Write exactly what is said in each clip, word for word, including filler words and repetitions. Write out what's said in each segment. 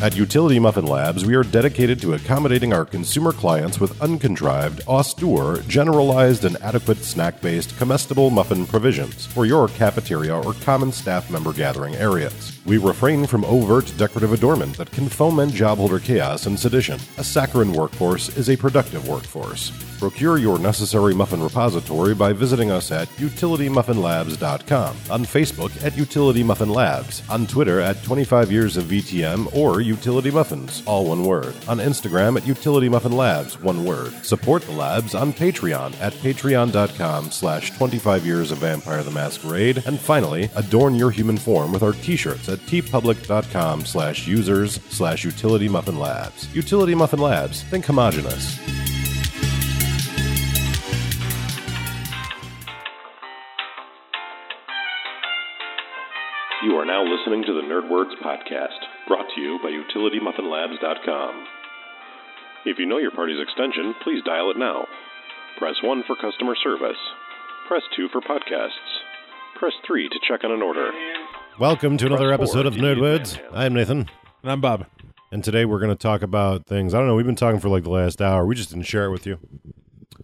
At Utility Muffin Labs, we are dedicated to accommodating our consumer clients with uncontrived, austere, generalized, and adequate snack-based comestible muffin provisions for your cafeteria or common staff member gathering areas. We refrain from overt decorative adornment that can foment job holder chaos and sedition. A saccharine workforce is a productive workforce. Procure your necessary muffin repository by visiting us at utility muffin labs dot com, on Facebook at Utility Muffin Labs, on Twitter at twenty-five years of V T M or Utility Muffins, all one word, on Instagram at Utility Muffin Labs, one word. Support the labs on Patreon at patreon dot com slash twenty-five years of Vampire the Masquerade, and finally, adorn your human form with our t-shirts at tpublic dot com slash users slash Utility Muffin Labs. Utility Muffin Labs, think homogenous. You are now listening to the Nerd Words podcast, brought to you by utility muffin labs dot com. If you know your party's extension, please dial it now. Press one for customer service. Press two for podcasts. Press three to check on an order. Welcome to another episode of Nerd Words. I'm Nathan. And I'm Bob. And today we're going to talk about things. I don't know, we've been talking for like the last hour. We just didn't share it with you.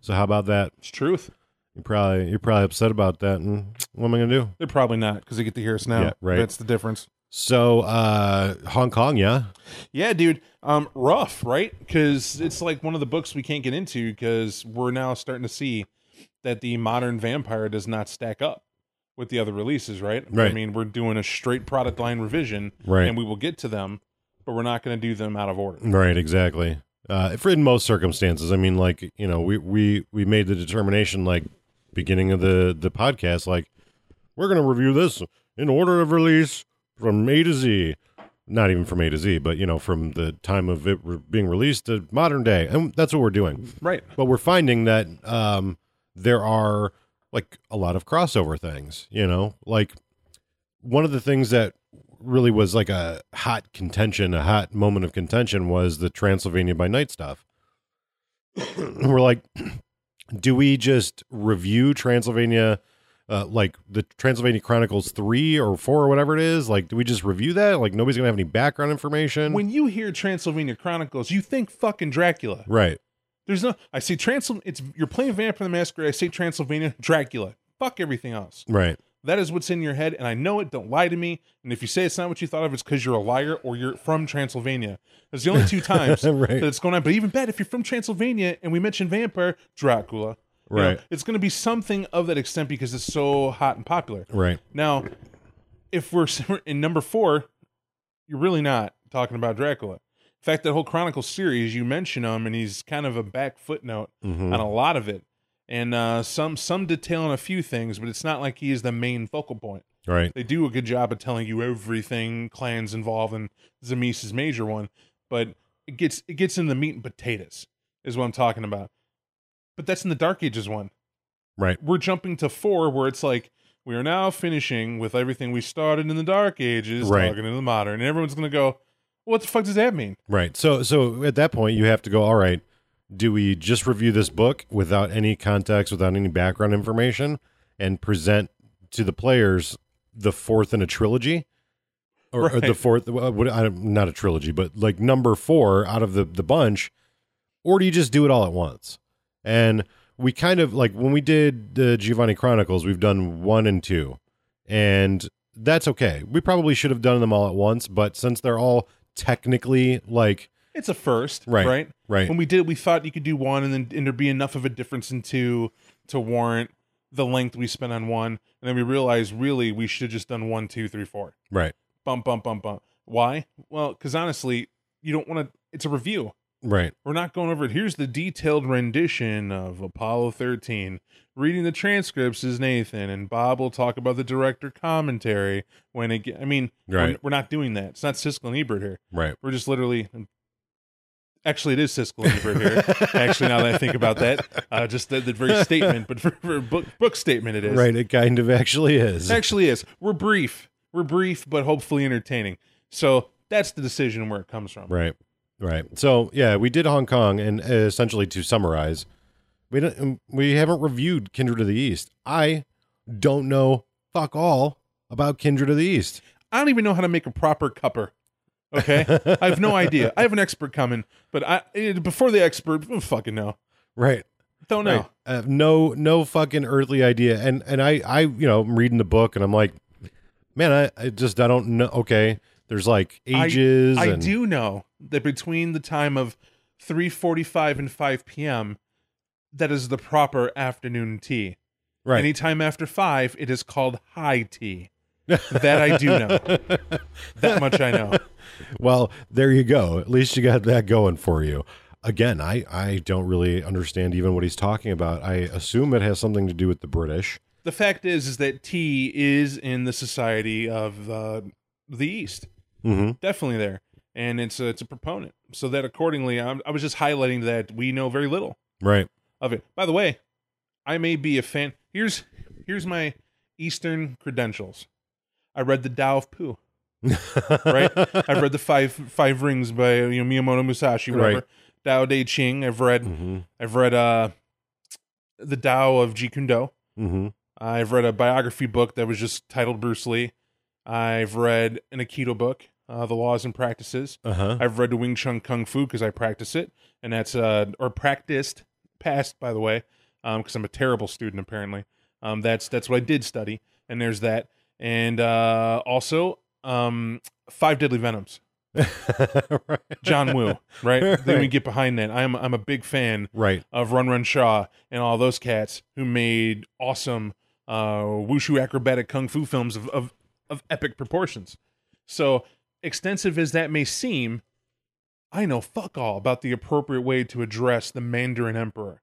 So how about that? It's truth. You're probably, you're probably upset about that, and what am I going to do? They're probably not, because they get to hear us now. Yeah, right. That's the difference. So, uh, Hong Kong, yeah? Yeah, dude. Um, rough, right? Because it's like one of the books we can't get into, because we're now starting to see that the modern vampire does not stack up with the other releases, right? Right. I mean, we're doing a straight product line revision, right, and we will get to them, but we're not going to do them out of order. Right, exactly. Uh, for in most circumstances. I mean, like, you know, we, we, we made the determination, like, beginning of the the podcast, like, we're going to review this in order of release from A to Z. Not even from A to Z, but, you know, from the time of it re- being released to modern day. And that's what we're doing. Right. But we're finding that um, there are, like, a lot of crossover things, you know? Like, one of the things that really was, like, a hot contention, a hot moment of contention was the Transylvania by Night stuff. We're like... Do we just review Transylvania, uh, like the Transylvania Chronicles three or four or whatever it is? Like, do we just review that? Like, nobody's going to have any background information. When you hear Transylvania Chronicles, you think fucking Dracula. Right. There's no, I say Transylvania, it's, you're playing Vampire the Masquerade, I say Transylvania, Dracula. Fuck everything else. Right. That is what's in your head, and I know it. Don't lie to me. And if you say it's not what you thought of, it's because you're a liar or you're from Transylvania. That's the only two times right. that it's going on. But even bad, if you're from Transylvania and we mention vampire, Dracula, right? You know, it's going to be something of that extent because it's so hot and popular. Right. Now, if we're in number four, you're really not talking about Dracula. In fact, that whole Chronicles series, you mention him, and he's kind of a back footnote mm-hmm. on a lot of it. And uh, some some detail on a few things, but it's not like he is the main focal point. Right. They do a good job of telling you everything clans involved, and Zamis is major one, but it gets it gets in the meat and potatoes is what I'm talking about. But that's in the Dark Ages one. Right. We're jumping to four where it's like we are now finishing with everything we started in the Dark Ages, right, talking into the modern, and everyone's gonna go, what the fuck does that mean? Right. So so at that point you have to go, all right, do we just review this book without any context, without any background information, and present to the players the fourth in a trilogy? Or, right. or the fourth, what, I don't, not a trilogy, but like number four out of the, the bunch? Or do you just do it all at once? And we kind of, like, when we did the Giovanni Chronicles, we've done one and two. And that's okay. We probably should have done them all at once, but since they're all technically, like... It's a first, right, right? Right. When we did it, we thought you could do one, and then and there'd be enough of a difference in two to warrant the length we spent on one. And then we realized, really, we should have just done one, two, three, four. Right. Bump, bump, bump, bump. Why? Well, because honestly, you don't want to... It's a review. Right. We're not going over it. Here's the detailed rendition of Apollo thirteen. Reading the transcripts is Nathan, and Bob will talk about the director commentary when it... I mean, right. we're not doing that. It's not Siskel and Ebert here. Right. We're just literally... Actually, it is Siskel and Ebert here. Actually, now that I think about that, uh, just the, the very statement, but for, for book book statement, it is right. It kind of actually is. It actually is. We're brief. We're brief, but hopefully entertaining. So that's the decision where it comes from. Right, right. So yeah, we did Hong Kong, and uh, essentially to summarize, we don't we haven't reviewed Kindred of the East. I don't know fuck all about Kindred of the East. I don't even know how to make a proper cupper. Okay, I have no idea. I have an expert coming, but I it, before the expert, oh, fucking no, right? Don't know. Right. I have no, no fucking earthly idea. And and I, I, you know, I'm reading the book and I'm like, man, I, I just I don't know. Okay, there's like ages. I, I and... do know that between the time of three forty-five and five p.m., that is the proper afternoon tea. Right. Anytime after five, it is called high tea. That I do know. That much I know. Well, there you go. At least you got that going for you. Again, I, I don't really understand even what he's talking about. I assume it has something to do with the British. The fact is, is that tea is in the society of uh, the East. Mm-hmm. Definitely there. And it's a, it's a proponent. So that accordingly, I'm, I was just highlighting that we know very little. Right. Of it. By the way, I may be a fan. Here's here's my Eastern credentials. I read the Tao of Pooh, right? I've read the Five Five Rings by you know, Miyamoto Musashi, whatever. Right. Tao De Ching. I've read. Mm-hmm. I've read uh, the Tao of Jeet Kune Do. Mm-hmm. I've read a biography book that was just titled Bruce Lee. I've read an Aikido book, uh, The Laws and Practices. Uh-huh. I've read the Wing Chun Kung Fu because I practice it, and that's uh, or practiced past, by the way, because um, I'm a terrible student apparently. Um, that's that's what I did study, and there's that. And uh, also, um, Five Deadly Venoms, right. John Woo, right? Right? Then we get behind that. I'm I'm a big fan, right. of Run Run Shaw and all those cats who made awesome uh, wushu acrobatic kung fu films of, of of epic proportions. So extensive as that may seem, I know fuck all about the appropriate way to address the Mandarin Emperor.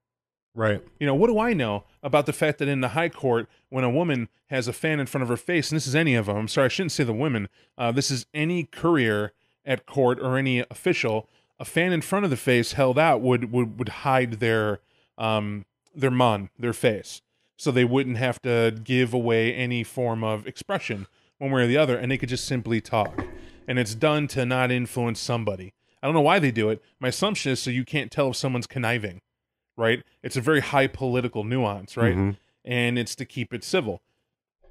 Right. You know, what do I know about the fact that in the high court, when a woman has a fan in front of her face, and this is any of them, I'm sorry, I shouldn't say the women, uh, this is any courier at court or any official, a fan in front of the face held out would would, would hide their, um, their man, their face. So they wouldn't have to give away any form of expression one way or the other, and they could just simply talk. And it's done to not influence somebody. I don't know why they do it. My assumption is so you can't tell if someone's conniving. Right? It's a very high political nuance, right? Mm-hmm. And it's to keep it civil.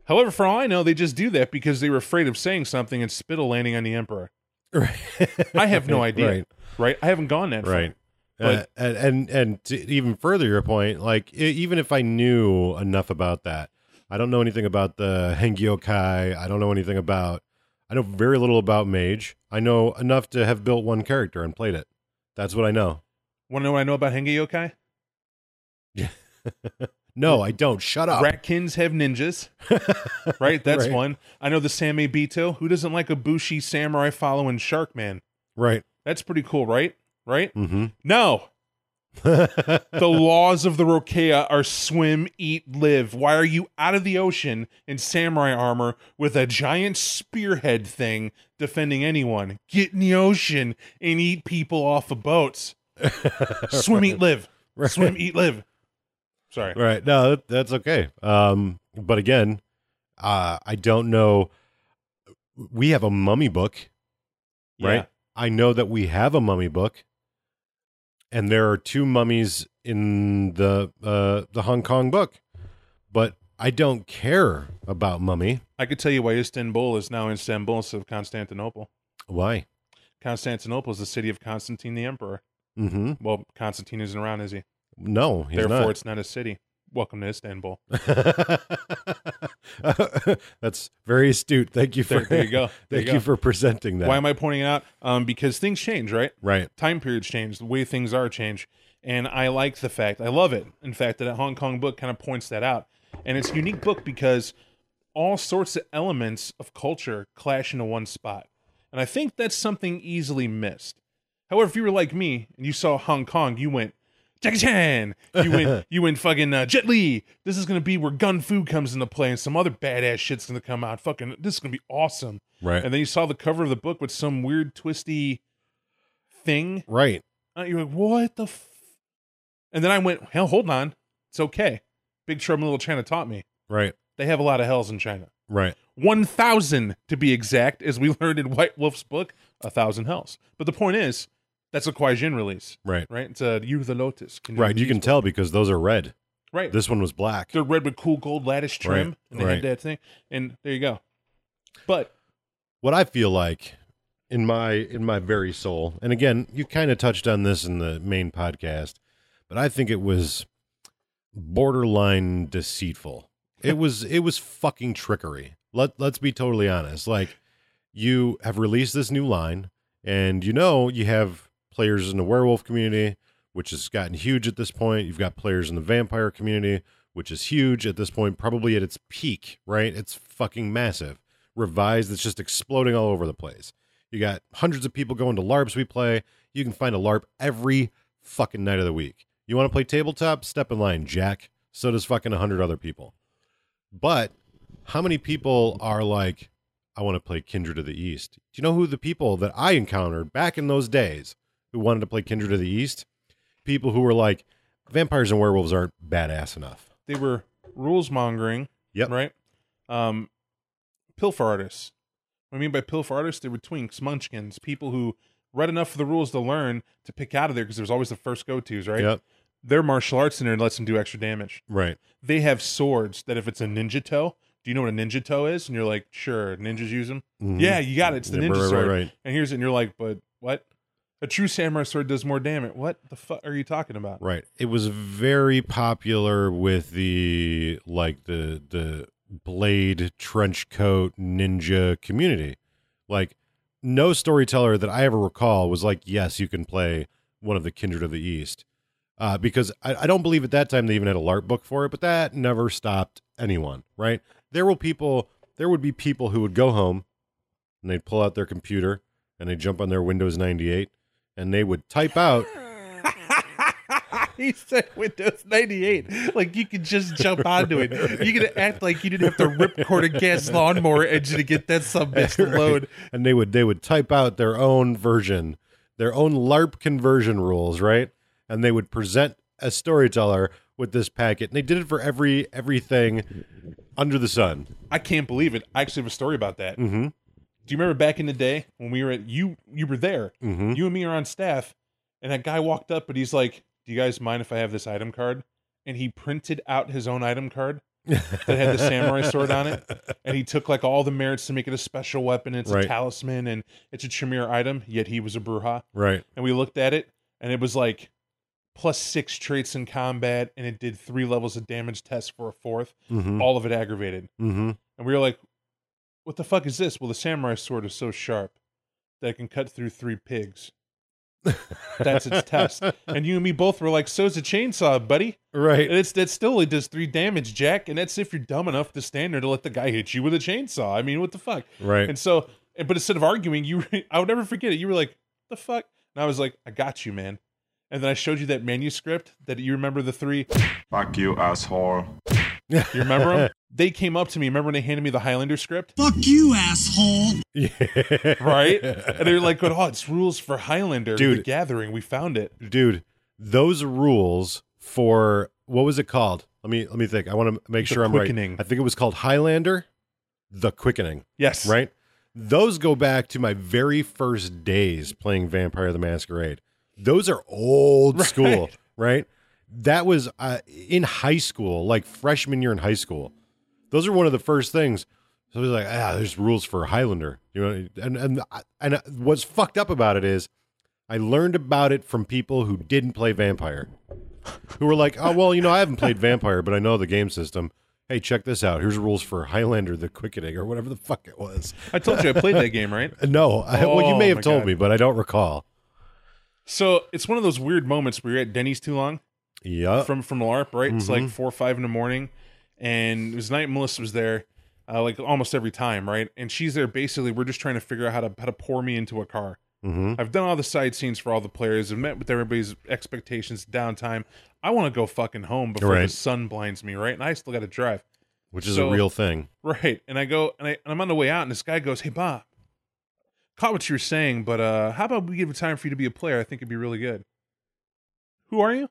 However, for all I know, they just do that because they were afraid of saying something and spittle landing on the emperor. Right. I have no idea. Right. Right? I haven't gone that far. Right. But, uh, and, and, and to even further your point, like, it, even if I knew enough about that, I don't know anything about the Hengeyokai. I don't know anything about, I know very little about Mage. I know enough to have built one character and played it. That's what I know. Want to know what I know about Hengeyokai? Yeah. No, I don't. Shut up. Ratkins have ninjas. Right? That's right. One. I know the Samibito. Who doesn't like a Bushi samurai following Shark Man? Right. That's pretty cool, right? Right? Mm-hmm. No. The laws of the Rokea are swim, eat, live. Why are you out of the ocean in samurai armor with a giant spearhead thing defending anyone? Get in the ocean and eat people off of boats. Swim, eat, live. Right. Swim, eat, live. Sorry. Right. No, that, that's okay. Um, but again, uh, I don't know. We have a mummy book, right? Yeah. I know that we have a mummy book, and there are two mummies in the uh, the Hong Kong book, but I don't care about mummy. I could tell you why Istanbul is now Istanbul instead of Constantinople. Why? Constantinople is the city of Constantine the Emperor. Mm-hmm. Well, Constantine isn't around, is he? No, he's Therefore, not. It's not a city. Welcome to Istanbul. That's very astute. Thank you for there, there you go. There thank you, go. you for presenting that. Why am I pointing it out? Um, because things change, right? Right. Time periods change. The way things are change. And I like the fact, I love it, in fact, that a Hong Kong book kind of points that out. And it's a unique book because all sorts of elements of culture clash into one spot. And I think that's something easily missed. However, if you were like me and you saw Hong Kong, you went, Jackie Chan! You went, you went fucking uh, Jet Li! This is going to be where Gun Fu comes into play and some other badass shit's going to come out. Fucking, this is going to be awesome. Right. And then you saw the cover of the book with some weird twisty thing. Right. Uh, you're like, what the f-? And then I went, hell, hold on. It's okay. Big Trouble in Little China taught me. Right. They have a lot of hells in China. Right. one thousand to be exact, as we learned in White Wolf's book, a thousand hells. But the point is, that's a Quaijin release. Right. Right? It's a Year of the Lotus. Kindred right. You can book. Tell because those are red. Right. This one was black. They're red with cool gold lattice trim. Right. And they right. had that thing. And there you go. But what I feel like in my in my very soul. And again, you kind of touched on this in the main podcast, but I think it was borderline deceitful. It was it was fucking trickery. Let let's be totally honest. Like, you have released this new line, and you know you have players in the werewolf community, which has gotten huge at this point. You've got players in the vampire community, which is huge at this point, probably at its peak, right? It's fucking massive. Revised, it's just exploding all over the place. You got hundreds of people going to LARPs we play. You can find a LARP every fucking night of the week. You want to play tabletop? Step in line, Jack. So does fucking a hundred other people. But how many people are like, I want to play Kindred of the East? Do you know who the people that I encountered back in those days who wanted to play Kindred of the East? People who were like, vampires and werewolves aren't badass enough. They were rules mongering. Yep. Right? Um, pilfer artists. What I mean by pilfer artists, they were twinks, munchkins, people who read enough of the rules to learn to pick out of there because there's always the first go-tos, right? Yep. Their martial arts in there lets them do extra damage. Right. They have swords that if it's a ninja toe, do you know what a ninja toe is? And you're like, sure, ninjas use them? Mm-hmm. Yeah, you got it. It's the yeah, ninja right, sword. Right, right. And here's it, and you're like, but what? A true samurai sword does more damage. What the fuck are you talking about? Right. It was very popular with the, like, the the blade, trench coat, ninja community. Like, no storyteller that I ever recall was like, yes, you can play one of the Kindred of the East. Uh, because I, I don't believe at that time they even had a LARP book for it, but that never stopped anyone, right? There were people, there would be people who would go home, and they'd pull out their computer, and they'd jump on their Windows ninety-eight, and they would type out. He said Windows ninety-eight. Like, you could just jump onto it. You could act like you didn't have to ripcord a gas lawnmower engine to get that sub bitch to load. Right. And they would they would type out their own version, their own LARP conversion rules, right? And they would present a storyteller with this packet. And they did it for every everything under the sun. I can't believe it. I actually have a story about that. Mm-hmm. Do you remember back in the day when we were at, you, you were there, mm-hmm. you and me are on staff, and that guy walked up and he's like, do you guys mind if I have this item card? And he printed out his own item card that had the samurai sword on it. And he took like all the merits to make it a special weapon. It's right. a talisman and it's a Chimera item, yet he was a Bruja. Right. And we looked at it and it was like plus six traits in combat. And it did three levels of damage test for a fourth, mm-hmm. all of it aggravated. Mm-hmm. And we were like, what the fuck is this? Well, the samurai sword is so sharp that it can cut through three pigs. That's its test. And you and me both were like, so's a chainsaw, buddy. Right. And it's that still it does three damage, Jack. And that's if you're dumb enough to stand there to let the guy hit you with a chainsaw. I mean, what the fuck? Right. And so, but instead of arguing, you I would never forget it. You were like, the fuck? And I was like, I got you, man. And then I showed you that manuscript that you remember the three. Fuck you, asshole. You remember them? They came up to me. Remember when they handed me the Highlander script? Fuck you, asshole. Yeah. Right? And they're like, oh, it's rules for Highlander. Dude, The Gathering. We found it. Dude, those rules for, what was it called? Let me let me think. I want to make the sure I'm quickening. Right. I think it was called Highlander, The Quickening. Yes. Right? Those go back to my very first days playing Vampire the Masquerade. Those are old right. school, right? That was uh, in high school, like freshman year in high school. Those are one of the first things. So it was like, ah, there's rules for Highlander, you know. And and and what's fucked up about it is, I learned about it from people who didn't play Vampire, who were like, oh well, you know, I haven't played Vampire, but I know the game system. Hey, check this out. Here's rules for Highlander, The Quickening, or whatever the fuck it was. I told you I played that game, right? No, I, oh, well, you may have told God. me, but I don't recall. So it's one of those weird moments where you're at Denny's too long. Yeah, from from LARP, right? Mm-hmm. It's like four or five in the morning, and it was night. Melissa was there, uh, like almost every time, right? And she's there. Basically, we're just trying to figure out how to how to pour me into a car. Mm-hmm. I've done all the side scenes for all the players. I've met with everybody's expectations. Downtime. I want to go fucking home before right. the sun blinds me, right? And I still got to drive, which is so, a real thing, right? And I go and, I, and I'm on the way out, and this guy goes, "Hey, Bob, caught what you were saying, but uh, how about we give it time for you to be a player? I think it'd be really good." Who are you?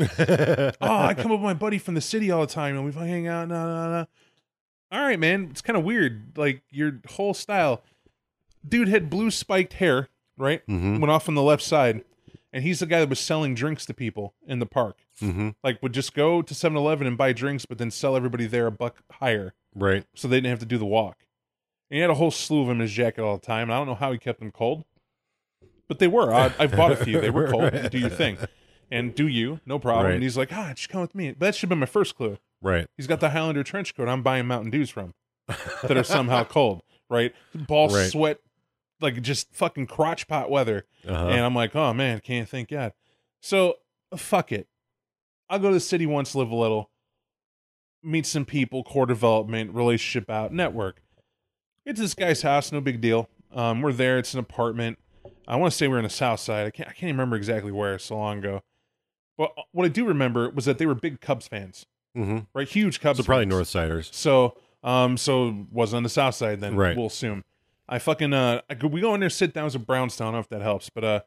Oh, I come up with my buddy from the city all the time and we hang out. No, no, no. All right, man. It's kind of weird. Like your whole style. Dude had blue spiked hair, right? Mm-hmm. Went off on the left side. And he's the guy that was selling drinks to people in the park. Mm-hmm. Like would just go to seven eleven and buy drinks, but then sell everybody there a buck higher. Right. So they didn't have to do the walk. And he had a whole slew of them in his jacket all the time. And I don't know how he kept them cold, but they were. I, I've bought a few. They were cold. Do your thing. And do you. No problem. Right. And he's like, ah, just come with me. But that should have been my first clue. Right. He's got the Highlander trench coat I'm buying Mountain Dews from that are somehow cold. Right. Ball right. sweat, like just fucking crotch pot weather. Uh-huh. And I'm like, oh man, can't thank God. So fuck it. I'll go to the city once, live a little, meet some people, core development, relationship out, network. It's this guy's house, no big deal. Um, we're there. It's an apartment. I want to say we're in the south side. I can't, I can't remember exactly where, so long ago. But what I do remember was that they were big Cubs fans, mm-hmm. right? Huge Cubs. So probably fans. North Siders. So, um, so wasn't on the south side then. Right. We'll assume. I fucking uh, I could, we go in there, sit down. It's a Brownstone. I don't know if that helps, but uh,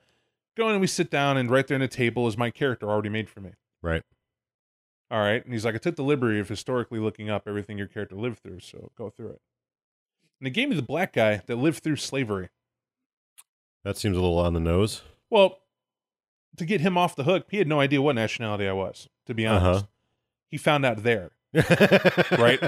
go in and we sit down, and right there on the table is my character already made for me. Right. All right. And he's like, I took the liberty of historically looking up everything your character lived through, so go through it. And they gave me the black guy that lived through slavery. That seems a little on the nose. Well, to get him off the hook, he had no idea what nationality I was, to be honest. Uh-huh. He found out there. Right?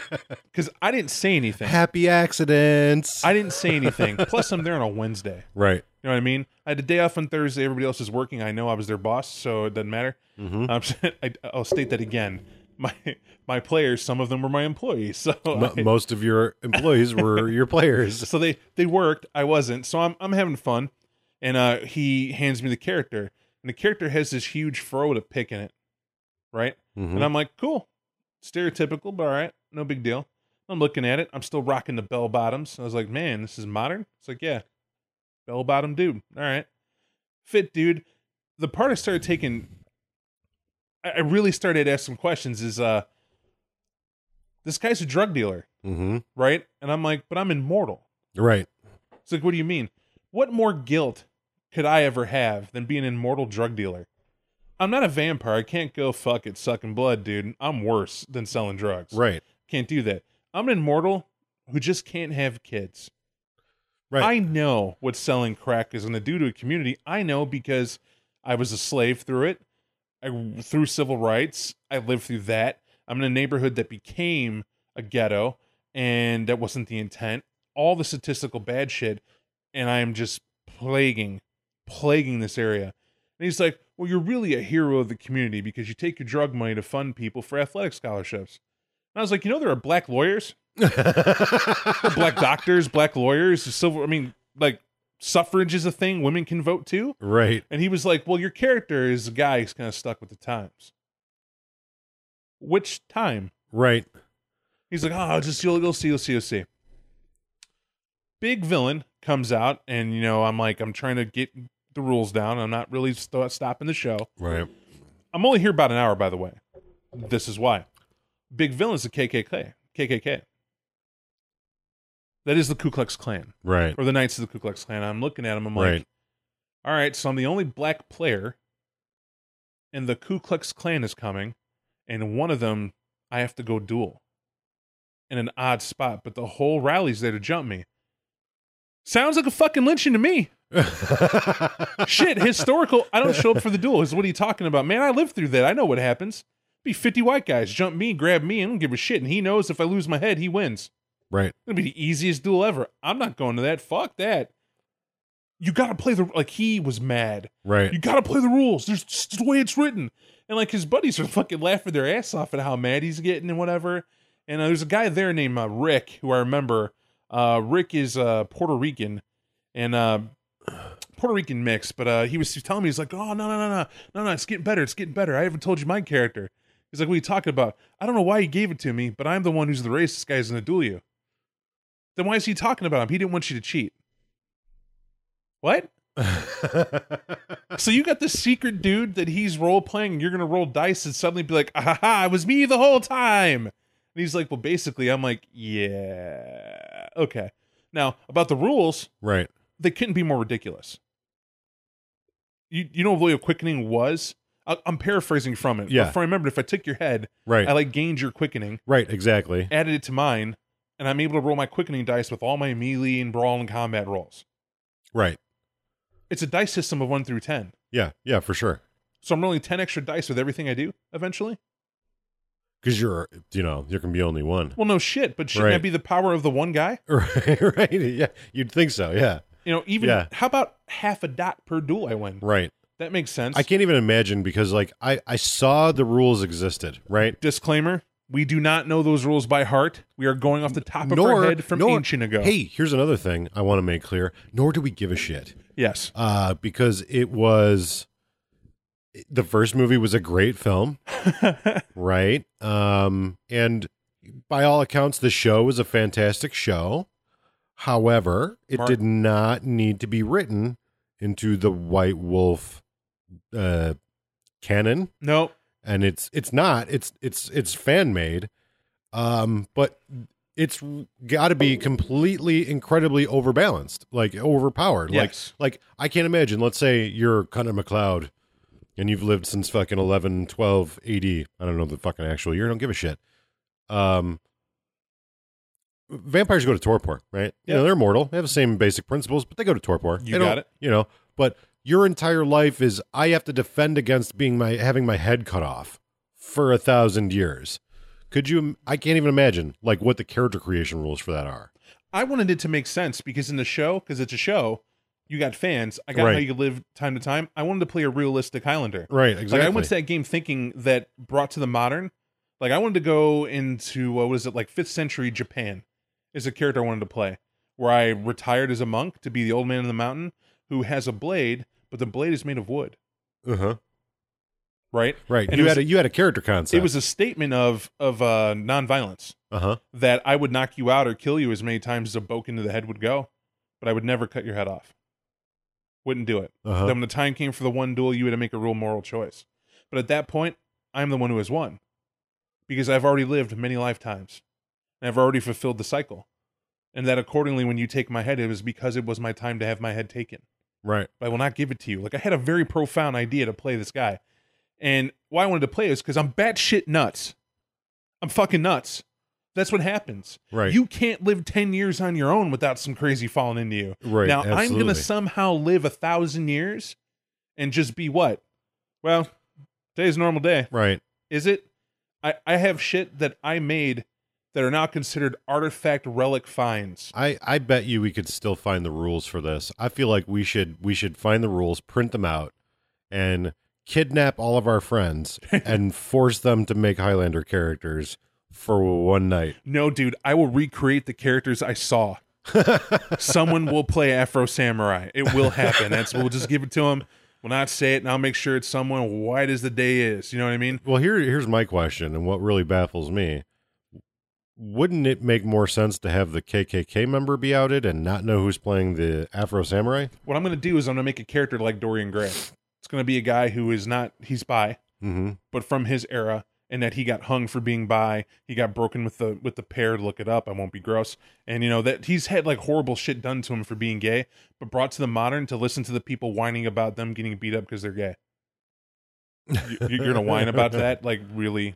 Because I didn't say anything. Happy accidents. I didn't say anything. Plus, I'm there on a Wednesday. Right. You know what I mean? I had a day off on Thursday. Everybody else is working. I know I was their boss, so it doesn't matter. Mm-hmm. um, I, I'll state that again. My my players, some of them were my employees. So M- I, most of your employees were your players. So they, they worked. I wasn't. So I'm I'm having fun. And uh, he hands me the character. And the character has this huge fro to pick in it. Right? Mm-hmm. And I'm like, cool. Stereotypical, but all right. No big deal. I'm looking at it. I'm still rocking the bell bottoms. I was like, man, this is modern? It's like, yeah. Bell bottom dude. All right. Fit dude. The part I started taking... I really started to ask some questions is, uh, this guy's a drug dealer, mm-hmm. right? And I'm like, but I'm immortal. Right. It's like, what do you mean? What more guilt could I ever have than being an immortal drug dealer? I'm not a vampire. I can't go, fuck it, sucking blood, dude. I'm worse than selling drugs. Right. Can't do that. I'm an immortal who just can't have kids. Right. I know what selling crack is going to do to a community. I know because I was a slave through it. I, through civil rights, I lived through that. I'm in a neighborhood that became a ghetto, and that wasn't the intent. All the statistical bad shit, and I am just plaguing, plaguing this area. And he's like, well, you're really a hero of the community because you take your drug money to fund people for athletic scholarships. And I was like, you know, there are black lawyers, black doctors, black lawyers, civil, I mean, like, suffrage is a thing women can vote too. Right. And he was like, well, your character is a guy who's kind of stuck with the times. Which time? Right. He's like, oh, just you'll, you'll see, you'll see, you'll see. Big villain comes out, and, you know, I'm like, I'm trying to get the rules down. I'm not really st- stopping the show. Right. I'm only here about an hour, by the way. This is why. Big villain's the K K K. K K K. That is the Ku Klux Klan. Right. Or the Knights of the Ku Klux Klan. I'm looking at them. I'm like, right. All right, so I'm the only black player, and the Ku Klux Klan is coming, and one of them, I have to go duel in an odd spot, but the whole rally's there to jump me. Sounds like a fucking lynching to me. Shit, historical. I don't show up for the duel. What are you talking about? Man, I lived through that. I know what happens. Be fifty white guys jump me, grab me, and I don't give a shit, and he knows if I lose my head, he wins. Right. It'll be the easiest duel ever. I'm not going to that. Fuck that. You got to play the... Like, he was mad. Right. You got to play the rules. There's just the way it's written. And, like, his buddies are fucking laughing their ass off at how mad he's getting and whatever. And uh, there's a guy there named uh, Rick, who I remember. Uh, Rick is uh, Puerto Rican. And uh, Puerto Rican mix. But uh, he was telling me, he's like, oh, no, no, no, no. No, no, it's getting better. It's getting better. I haven't told you my character. He's like, what are you talking about? I don't know why he gave it to me, but I'm the one who's the racist guy who's going to duel you. Then why is he talking about him? He didn't want you to cheat. What? So you got this secret dude that he's role-playing, and you're going to roll dice and suddenly be like, ah, ha, it was me the whole time. And he's like, well, basically, I'm like, yeah, okay. Now, about the rules, right? They couldn't be more ridiculous. You you know what Loyal Quickening was? I, I'm paraphrasing from it. Yeah. If I remember, if I took your head, right. I like gained your Quickening. Right, exactly. Added it to mine. And I'm able to roll my quickening dice with all my melee and brawl and combat rolls. Right. It's a dice system of one through ten. Yeah, yeah, for sure. So I'm rolling ten extra dice with everything I do eventually? Because you're, you know, there can be only one. Well, no shit, but shouldn't right. that be the power of the one guy? Right, right. Yeah, you'd think so, yeah. You know, even, yeah. how about half a dot per duel I win? Right. That makes sense. I can't even imagine because, like, I, I saw the rules existed, right? Disclaimer, we do not know those rules by heart. We are going off the top of nor, our head from nor, ancient ago. Hey, here's another thing I want to make clear. Nor do we give a shit. Yes. Uh, because it was... The first movie was a great film, right? Um, and by all accounts, the show was a fantastic show. However, it Mark. did not need to be written into the White Wolf uh, canon. Nope. And it's it's not. It's it's it's fan made, um, but it's got to be completely, incredibly overbalanced, like overpowered. Yes. Like like I can't imagine. Let's say you're Connor McLeod. And you've lived since fucking eleven, twelve, eighty. I don't know the fucking actual year. I don't give a shit. Um, vampires go to torpor, right? Yeah. You know, they're mortal. They have the same basic principles, but they go to torpor. You they got it. You know, but your entire life is I have to defend against being my having my head cut off for a thousand years. Could you? I can't even imagine like what the character creation rules for that are. I wanted it to make sense because in the show, because it's a show. You got fans. I got right. how you live time to time. I wanted to play a realistic Highlander. Right, exactly. Like I went to that game thinking that brought to the modern. Like I wanted to go into, what was it, like fifth century Japan is a character I wanted to play. Where I retired as a monk to be the old man in the mountain who has a blade, but the blade is made of wood. Uh-huh. Right? Right. And you, was, had a, you had a character concept. It was a statement of, of uh, nonviolence. Uh-huh. That I would knock you out or kill you as many times as a boke into the head would go, but I would never cut your head off. Wouldn't do it. Uh-huh. Then when the time came for the one duel, you had to make a real moral choice. But at that point, I'm the one who has won. Because I've already lived many lifetimes. And I've already fulfilled the cycle. And that accordingly, when you take my head, it was because it was my time to have my head taken. Right. But I will not give it to you. Like, I had a very profound idea to play this guy. And why I wanted to play is because I'm batshit nuts. I'm fucking nuts. That's what happens. Right. You can't live ten years on your own without some crazy falling into you. Right. Now, absolutely. I'm going to somehow live a thousand years and just be what? Well, today's a normal day. Right. Is it? I, I have shit that I made that are now considered artifact relic finds. I, I bet you we could still find the rules for this. I feel like we should we should find the rules, print them out, and kidnap all of our friends and force them to make Highlander characters. For one night. No, dude, I will recreate the characters I saw. Someone will play Afro Samurai. It will happen. That's we'll just give it to him. We'll not say it, and I'll make sure it's someone white as the day is. You know what I mean? Well, here, here's my question, and what really baffles me. Wouldn't it make more sense to have the K K K member be outed and not know who's playing the Afro Samurai? What I'm going to do is I'm going to make a character like Dorian Gray. It's going to be a guy who is not, he's bi, mm-hmm. but from his era. And that he got hung for being bi. He got broken with the with the pair. Look it up. I won't be gross. And, you know, that he's had, like, horrible shit done to him for being gay, but brought to the modern to listen to the people whining about them getting beat up because they're gay. You, you're going to whine about that? Like, really?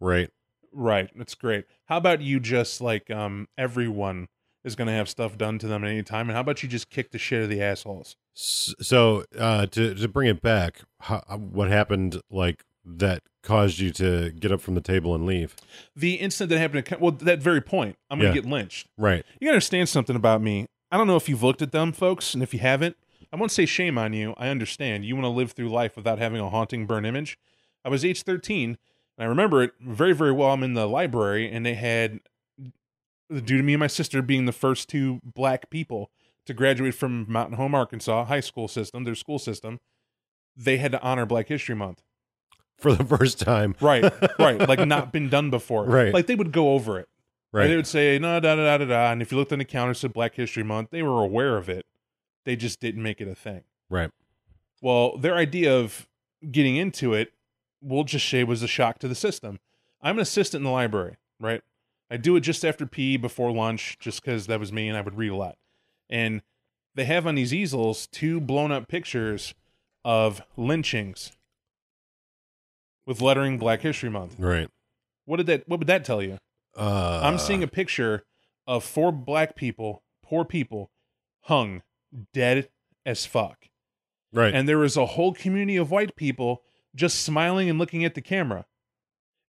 Right. Right. That's great. How about you just, like, um, everyone is going to have stuff done to them at any time, and how about you just kick the shit out of the assholes? So, uh, to, to bring it back, how, what happened, like, that caused you to get up from the table and leave? The incident that happened to, well, that very point, I'm going to yeah. get lynched. Right. You got to understand something about me. I don't know if you've looked at them, folks, and if you haven't, I won't say shame on you. I understand. You want to live through life without having a haunting burn image. I was age thirteen, and I remember it very, very well. I'm in the library, and they had, due to me and my sister being the first two black people to graduate from Mountain Home, Arkansas, high school system, their school system, they had to honor Black History Month. For the first time. Right, right. Like, not been done before. Right. Like, they would go over it. Right. Like they would say, no, da, da, da, da, da. And if you looked on the counter, it said Black History Month. They were aware of it. They just didn't make it a thing. Right. Well, their idea of getting into it, we'll just say, was a shock to the system. I'm an assistant in the library, right? I do it just after P E, before lunch, just because that was me, and I would read a lot. And they have on these easels two blown-up pictures of lynchings. With lettering Black History Month. Right. What did that? What would that tell you? Uh, I'm seeing a picture of four black people, poor people, hung, dead as fuck. Right. And there was a whole community of white people just smiling and looking at the camera.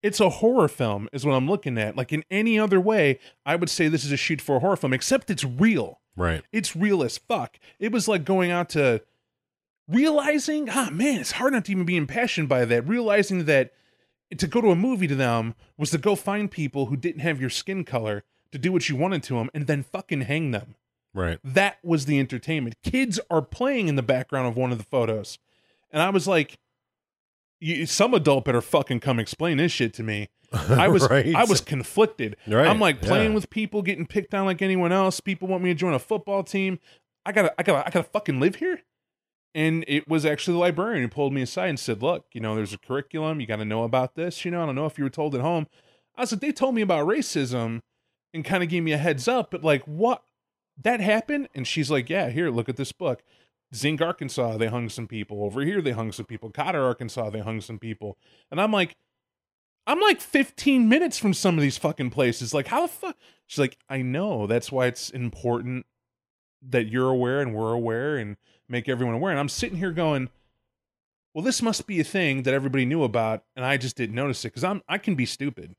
It's a horror film is what I'm looking at. Like in any other way, I would say this is a shoot for a horror film, except it's real. Right. It's real as fuck. It was like going out to realizing, ah, man, it's hard not to even be impassioned by that. Realizing that to go to a movie to them was to go find people who didn't have your skin color to do what you wanted to them and then fucking hang them. Right. That was the entertainment. Kids are playing in the background of one of the photos. And I was like, you, some adult better fucking come explain this shit to me. I was right. I was conflicted. Right. I'm like playing yeah. with people, getting picked on like anyone else. People want me to join a football team. I gotta I gotta I gotta fucking live here. And it was actually the librarian who pulled me aside and said, "Look, you know, there's a curriculum. You got to know about this. You know, I don't know if you were told at home." I said, "They told me about racism and kind of gave me a heads up, but like what that happened?" And she's like, "Yeah, here, look at this book. Zinc, Arkansas, they hung some people. Over here, they hung some people. Cotter, Arkansas, they hung some people." And I'm like, I'm like fifteen minutes from some of these fucking places. Like, how the fuck? She's like, "I know. That's why it's important that you're aware and we're aware and make everyone aware." And I'm sitting here going, well, this must be a thing that everybody knew about, and I just didn't notice it because I'm I can be stupid,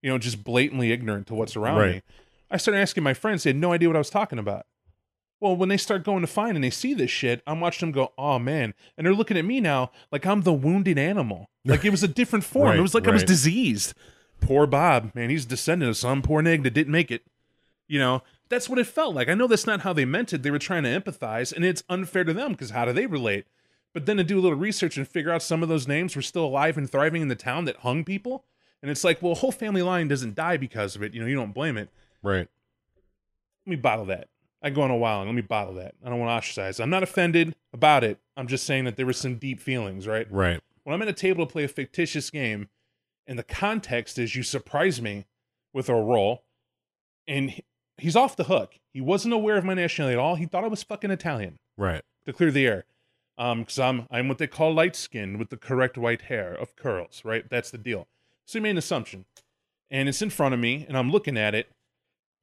you know, just blatantly ignorant to what's around right. me. I started asking my friends; they had no idea what I was talking about. Well, when they start going to find and they see this shit, I'm watching them go, oh, man. And they're looking at me now like I'm the wounded animal. Like it was a different form. right, it was like right. I was diseased. Poor Bob, man. He's a descendant of some poor nigga that didn't make it. You know, that's what it felt like. I know that's not how they meant it. They were trying to empathize, and it's unfair to them because how do they relate? But then to do a little research and figure out some of those names were still alive and thriving in the town that hung people. And it's like, well, a whole family line doesn't die because of it. You know, you don't blame it. Right. Let me bottle that. I go on a while and let me bottle that. I don't want to ostracize. I'm not offended about it. I'm just saying that there were some deep feelings, right? Right. When I'm at a table to play a fictitious game and the context is you surprise me with a roll and he's off the hook. He wasn't aware of my nationality at all. He thought I was fucking Italian. Right. To clear the air. Um, because I'm, I'm what they call light-skinned with the correct white hair of curls, right? That's the deal. So he made an assumption. And it's in front of me and I'm looking at it.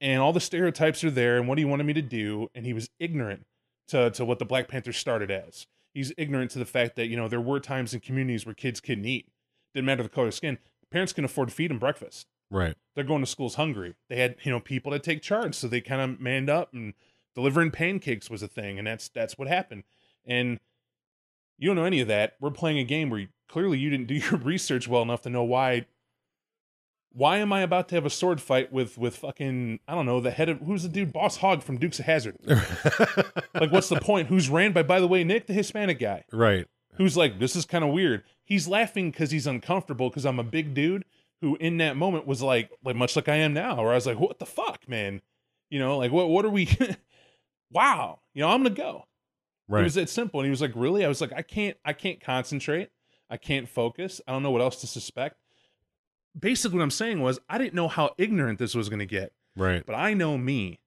And all the stereotypes are there, and what he wanted me to do, and he was ignorant to, to what the Black Panther started as. He's ignorant to the fact that, you know, there were times in communities where kids couldn't eat. Didn't matter the color of skin. Parents can afford to feed them breakfast. Right. They're going to schools hungry. They had, you know, people that take charge, so they kind of manned up, and delivering pancakes was a thing, and that's that's what happened. And you don't know any of that. We're playing a game where you, clearly you didn't do your research well enough to know why... Why am I about to have a sword fight with, with fucking, I don't know, the head of, who's the dude, Boss Hogg from Dukes of Hazzard? Like, what's the point? Who's ran by, by the way, Nick, the Hispanic guy. Right. Who's like, this is kind of weird. He's laughing because he's uncomfortable because I'm a big dude who in that moment was like, like much like I am now, where I was like, what the fuck, man? You know, like, what, what are we, wow, you know, I'm going to go. Right. It was that simple. And he was like, really? I was like, I can't, I can't concentrate. I can't focus. I don't know what else to suspect. Basically what I'm saying was I didn't know how ignorant this was going to get. Right. But I know me.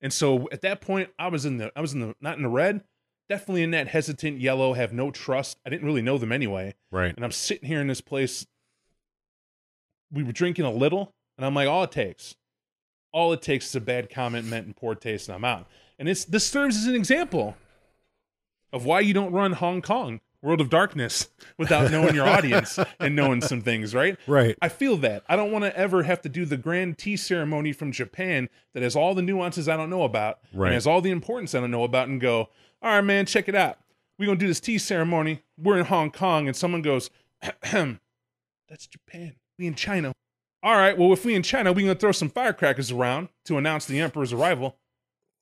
And so at that point I was in the, I was in the, not in the red, definitely in that hesitant yellow, have no trust. I didn't really know them anyway. Right. And I'm sitting here in this place. We were drinking a little and I'm like, all it takes, all it takes is a bad comment meant in poor taste and I'm out. And it's, this serves as an example of why you don't run Hong Kong. World of Darkness without knowing your audience and knowing some things, right? Right. I feel that. I don't want to ever have to do the grand tea ceremony from Japan that has all the nuances I don't know about right. and has all the importance I don't know about and go, all right, man, check it out. We're going to do this tea ceremony. We're in Hong Kong. And someone goes, that's Japan. We in China. All right, well, if we in China, we're going to throw some firecrackers around to announce the emperor's arrival.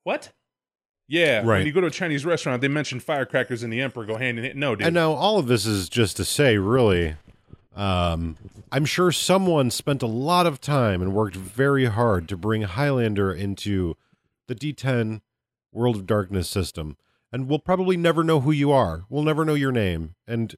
What? Yeah, right. When you go to a Chinese restaurant, they mention firecrackers and the emperor go hand in hand. No, dude. And now all of this is just to say, really, um, I'm sure someone spent a lot of time and worked very hard to bring Highlander into the D ten World of Darkness system, and we'll probably never know who you are. We'll never know your name, and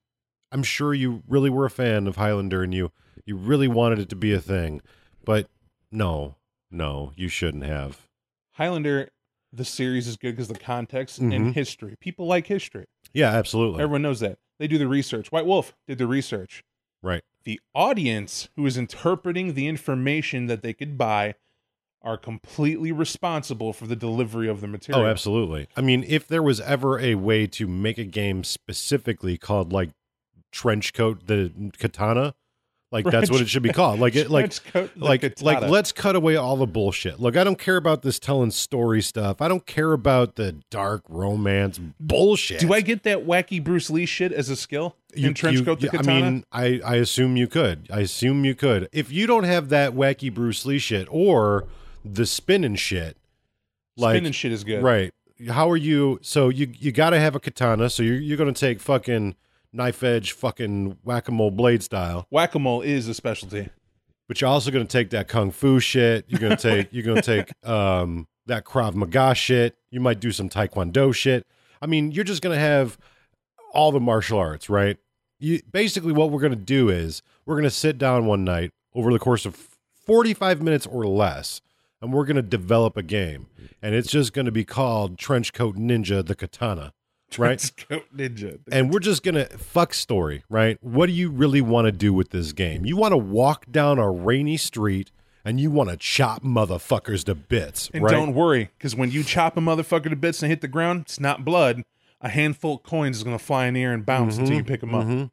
I'm sure you really were a fan of Highlander, and you, you really wanted it to be a thing, but no, no, you shouldn't have. Highlander... The series is good because the context mm-hmm. and history. People like history. Yeah, absolutely. Everyone knows that. They do the research. White Wolf did the research. Right. The audience who is interpreting the information that they could buy are completely responsible for the delivery of the material. Oh, absolutely. I mean, if there was ever a way to make a game specifically called like Trenchcoat the Katana, Like, that's what it should be called. Like, it, like, like, like, let's cut away all the bullshit. Look, I don't care about this telling story stuff. I don't care about the dark romance bullshit. Do I get that wacky Bruce Lee shit as a skill? You, in trench coat the katana? I mean, I, I assume you could. I assume you could. If you don't have that wacky Bruce Lee shit or the spinning shit. Like, spinning shit is good. Right. How are you? So you, you got to have a katana. So you're, you're going to take fucking... knife edge, fucking whack-a-mole blade style. Whack-a-mole is a specialty, but you're also going to take that kung fu shit. You're going to take, you're going to take um, that Krav Maga shit. You might do some taekwondo shit. I mean, you're just going to have all the martial arts, right? You, basically, what we're going to do is we're going to sit down one night over the course of forty-five minutes or less, and we're going to develop a game, and it's just going to be called Trenchcoat Ninja: The Katana. Right, ninja. And we're just gonna fuck story, right? What do you really want to do with this game? You want to walk down a rainy street and you want to chop motherfuckers to bits, and right? Don't worry, because when you chop a motherfucker to bits and hit the ground, it's not blood. A handful of coins is gonna fly in the air and bounce mm-hmm, until you pick them up. Mm-hmm.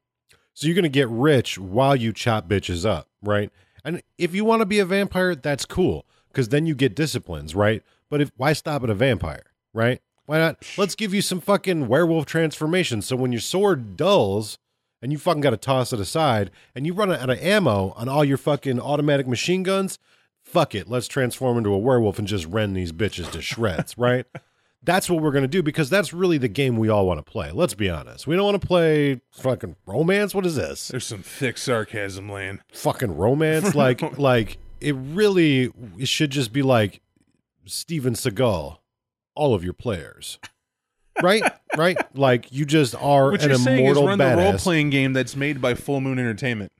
So you're gonna get rich while you chop bitches up, right? And if you want to be a vampire, that's cool, because then you get disciplines, right? But if why stop at a vampire, right? Why not? Let's give you some fucking werewolf transformation. So when your sword dulls and you fucking got to toss it aside and you run out of ammo on all your fucking automatic machine guns, fuck it. Let's transform into a werewolf and just rend these bitches to shreds, right? That's what we're going to do, because that's really the game we all want to play. Let's be honest. We don't want to play fucking romance. What is this? There's some thick sarcasm laying. Fucking romance? like, like it really it should just be like Steven Seagal. All of your players, right? Right? Like, you just are what an you're immortal is run badass. The role-playing game that's made by Full Moon Entertainment.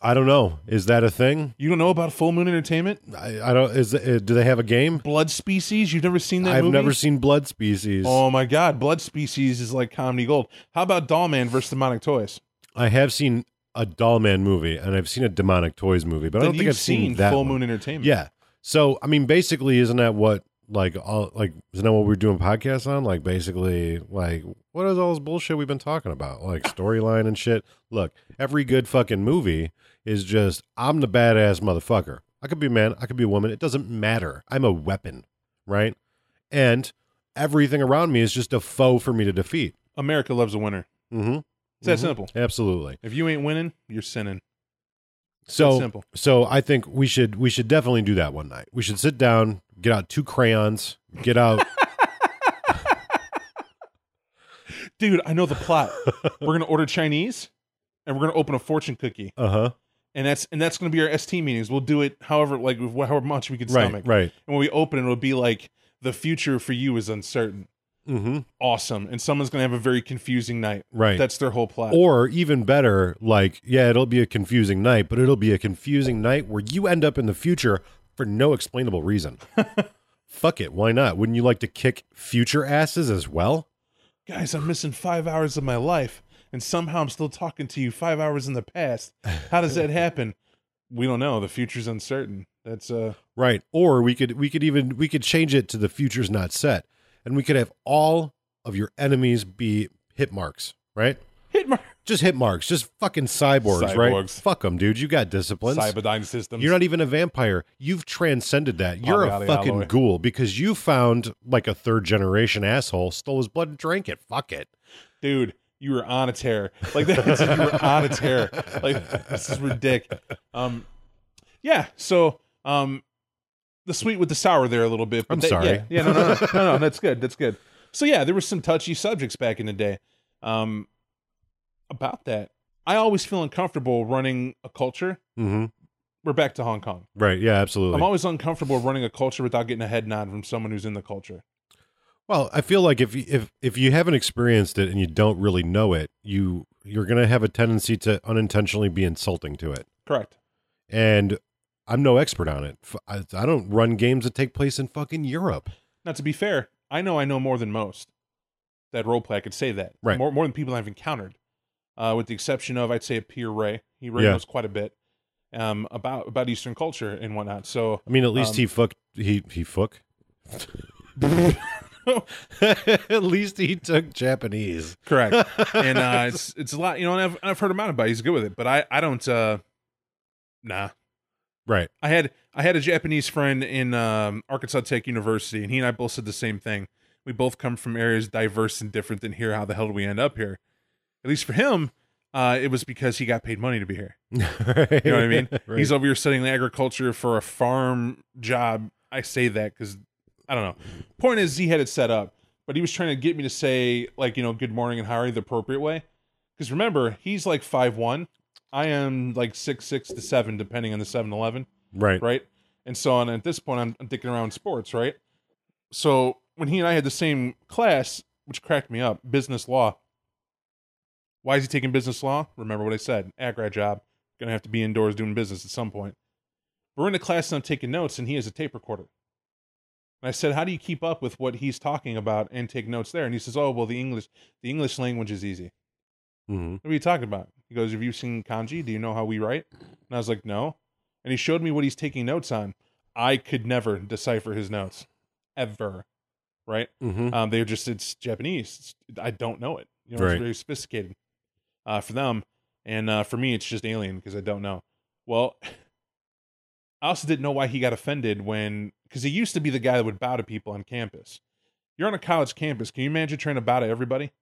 I don't know. Is that a thing? You don't know about Full Moon Entertainment? I, I don't. Is uh, do they have a game? Blood Species. You've never seen that? I've movie? never seen Blood Species. Oh my god, Blood Species is like comedy gold. How about Dollman versus Demonic Toys? I have seen a Dollman movie and I've seen a Demonic Toys movie, but then I don't think I've seen, seen that Full Moon one. Entertainment. Yeah. So I mean, basically, isn't that what? Like, all, like, isn't that what we're doing podcasts on? Like, basically, like, what is all this bullshit we've been talking about? Like, storyline and shit. Look, every good fucking movie is just, I'm the badass motherfucker. I could be a man. I could be a woman. It doesn't matter. I'm a weapon, right? And everything around me is just a foe for me to defeat. America loves a winner. Mm-hmm. It's that mm-hmm. simple. Absolutely. If you ain't winning, you're sinning. So, so I think we should we should definitely do that one night. We should sit down, get out two crayons, get out. Dude, I know the plot. We're gonna order Chinese, and we're gonna open a fortune cookie. Uh huh. And that's and that's gonna be our S T meetings. We'll do it however like however much we can stomach. Right, right. And when we open it, it'll be like the future for you is uncertain. Mm-hmm. Awesome. And someone's gonna have a very confusing night, right? That's their whole plot. Or even better, like, yeah, it'll be a confusing night, but it'll be a confusing night where you end up in the future for no explainable reason. Fuck it, why not? Wouldn't you like to kick future asses as well? Guys, I'm missing five hours of my life and somehow I'm still talking to you five hours in the past. How does that happen? We don't know. The future's uncertain. That's uh right. Or we could we could even we could change it to the future's not set. And we could have all of your enemies be hit marks, right? Hit marks. Just hit marks. Just fucking cyborgs, cyborgs. right? Fuck them, dude. You got disciplines. Cyberdyne Systems. You're not even a vampire. You've transcended that. You're oh, a fucking alloy. ghoul because you found like a third generation asshole, stole his blood and drank it. Fuck it. Dude, you were on a tear. Like, that's, you were on a tear. Like, this is ridiculous. Um, yeah, so... um. The sweet with the sour there a little bit. But I'm they, sorry. Yeah, yeah no, no, no, no, no, no, that's good. That's good. So yeah, there were some touchy subjects back in the day um, about that. I always feel uncomfortable running a culture. Mm-hmm. We're back to Hong Kong. Right. Yeah, absolutely. I'm always uncomfortable running a culture without getting a head nod from someone who's in the culture. Well, I feel like if if if you haven't experienced it and you don't really know it, you you're going to have a tendency to unintentionally be insulting to it. Correct. And I'm no expert on it. I, I don't run games that take place in fucking Europe. Now, to be fair, I know I know more than most that roleplay. I could say that. Right. More, more than people I've encountered, uh, with the exception of, I'd say, Pierre Ray. He really yeah. knows quite a bit um, about about Eastern culture and whatnot. So I mean, at least um, he fucked. He, he fuck. At least he took Japanese. Correct. And uh, it's it's a lot, you know, and I've, I've heard him out about it. He's good with it. But I, I don't... Uh, nah. Right. I had I had a Japanese friend in um, Arkansas Tech University, and he and I both said the same thing. We both come from areas diverse and different than here. How the hell do we end up here? At least for him, uh, it was because he got paid money to be here. Right. You know what I mean? Right. He's over here studying agriculture for a farm job. I say that because, I don't know. Point is, he had it set up, but he was trying to get me to say, like, you know, good morning and how are you the appropriate way. Because remember, he's like five one. I am like six six to seven, depending on the seven eleven. Right. Right? And so on. And at this point, I'm, I'm thinking around sports, right? So when he and I had the same class, which cracked me up, business law. Why is he taking business law? Remember what I said. Agri job. Going to have to be indoors doing business at some point. We're in a class and I'm taking notes, and he has a tape recorder. And I said, how do you keep up with what he's talking about and take notes there? And he says, oh, well, the English, the English language is easy. Mm-hmm. What are you talking about? He goes, have you seen kanji? Do you know how we write? And I was like, no. And he showed me what he's taking notes on. I could never decipher his notes. Ever. Right? Mm-hmm. Um, they're just, it's Japanese. It's, I don't know it. You know, right. It's very sophisticated uh, for them. And uh, for me, it's just alien because I don't know. Well, I also didn't know why he got offended when, because he used to be the guy that would bow to people on campus. You're on a college campus. Can you imagine trying to bow to everybody?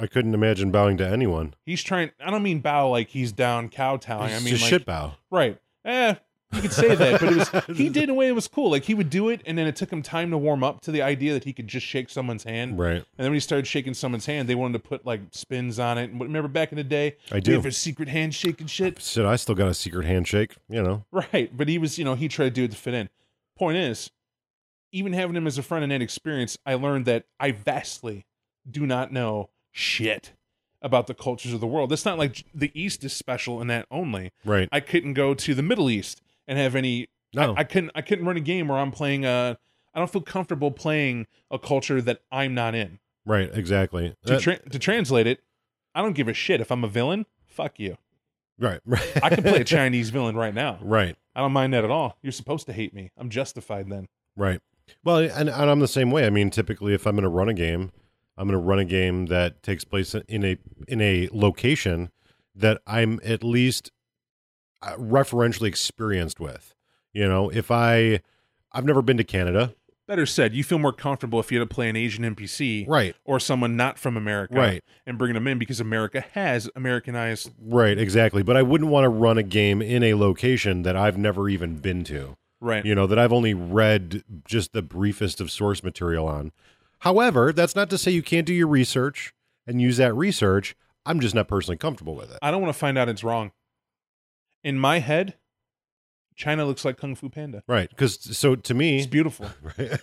I couldn't imagine bowing to anyone. He's trying. I don't mean bow like he's down kowtowing. I mean just like, shit bow. Right. Eh, you could say that, but it was, he did in a way that was cool. Like he would do it, and then it took him time to warm up to the idea that he could just shake someone's hand. Right. And then when he started shaking someone's hand, they wanted to put like spins on it. And remember back in the day, I do. We have a secret handshake and shit. Shit, I still got a secret handshake. You know. Right, but he was, you know, he tried to do it to fit in. Point is, even having him as a friend in that experience, I learned that I vastly do not know shit about the cultures of the world. It's not like the East is special in that only. Right. I couldn't go to the Middle East and have any. No. I, I couldn't. I couldn't run a game where I'm playing a. I don't feel comfortable playing a culture that I'm not in. Right. Exactly. To, tra- that... to translate it, I don't give a shit if I'm a villain. Fuck you. Right. Right. I can play a Chinese villain right now. Right. I don't mind that at all. You're supposed to hate me. I'm justified then. Right. Well, and, and I'm the same way. I mean, typically, if I'm going to run a game. I'm going to run a game that takes place in a in a location that I'm at least referentially experienced with. You know, if I, I've never been to Canada. Better said, you feel more comfortable if you had to play an Asian N P C, right, or someone not from America, right, and bringing them in because America has Americanized. Right, exactly. But I wouldn't want to run a game in a location that I've never even been to. Right. You know, that I've only read just the briefest of source material on. However, that's not to say you can't do your research and use that research. I'm just not personally comfortable with it. I don't want to find out it's wrong. In my head, China looks like Kung Fu Panda. Right. Because so to me, it's beautiful. Right?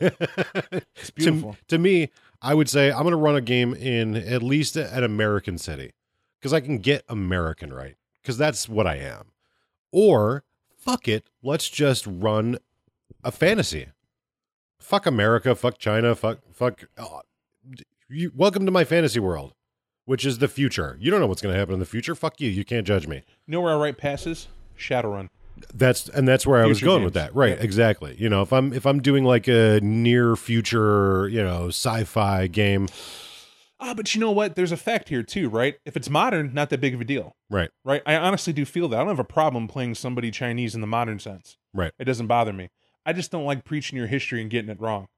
It's beautiful. To, to me, I would say I'm going to run a game in at least an American city because I can get American right because that's what I am. Or fuck it. Let's just run a fantasy. Fuck America, fuck China, fuck, fuck. Oh, you, welcome to my fantasy world, which is the future. You don't know what's going to happen in the future. Fuck you. You can't judge me. You know where I write passes? Shadowrun. That's and that's where future I was going games. With that. Right, yeah. Exactly. You know, if I'm if I'm doing like a near future, you know, sci-fi game. Ah, oh, but you know what? There's a fact here too, right? If it's modern, not that big of a deal. Right. Right. I honestly do feel that. I don't have a problem playing somebody Chinese in the modern sense. Right. It doesn't bother me. I just don't like preaching your history and getting it wrong.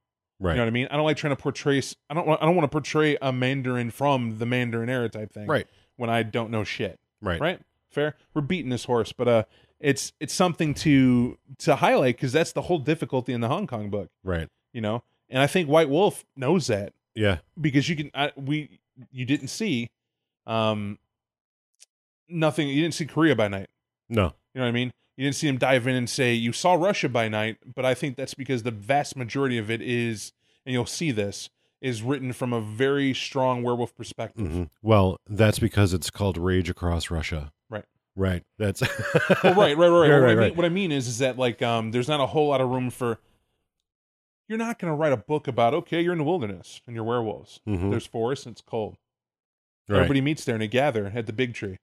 Right. You know what I mean? I don't like trying to portray, I don't want, I don't want to portray a Mandarin from the Mandarin era type thing. Right. When I don't know shit. Right. Right. Fair. We're beating this horse, but, uh, it's, it's something to, to highlight because that's the whole difficulty in the Hong Kong book. Right. You know? And I think White Wolf knows that. Yeah. Because you can, I, we, you didn't see, um, nothing. You didn't see Korea by night. No. You know what I mean? You didn't see him dive in and say, you saw Russia by night, but I think that's because the vast majority of it is, and you'll see this, is written from a very strong werewolf perspective. Mm-hmm. Well, that's because it's called Rage Across Russia. Right. Right. That's... well, right, right, right. right, right, what, right, I mean, right. what I mean is is that like um, there's not a whole lot of room for... You're not going to write a book about, okay, you're in the wilderness and you're werewolves. Mm-hmm. There's forests and it's cold. Right. Everybody meets there and they gather at the big tree.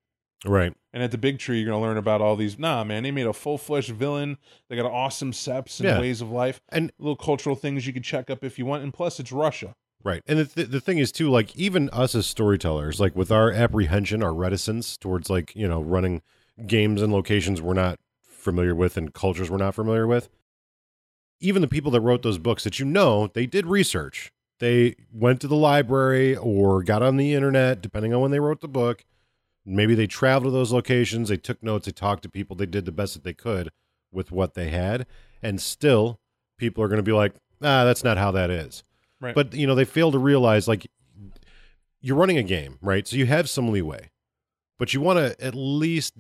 Right. And at the big tree, you're going to learn about all these. Nah, man, they made a full-fledged villain. They got awesome seps and yeah. ways of life and little cultural things you can check up if you want. And plus, it's Russia. Right. And the, th- the thing is, too, like, even us as storytellers, like, with our apprehension, our reticence towards, like, you know, running games in locations we're not familiar with and cultures we're not familiar with. Even the people that wrote those books that you know, they did research. They went to the library or got on the internet, depending on when they wrote the book. Maybe they traveled to those locations, they took notes, they talked to people, they did the best that they could with what they had. And still, people are going to be like, ah, that's not how that is. Right. But, you know, they fail to realize, like, you're running a game, right? So you have some leeway, but you want to at least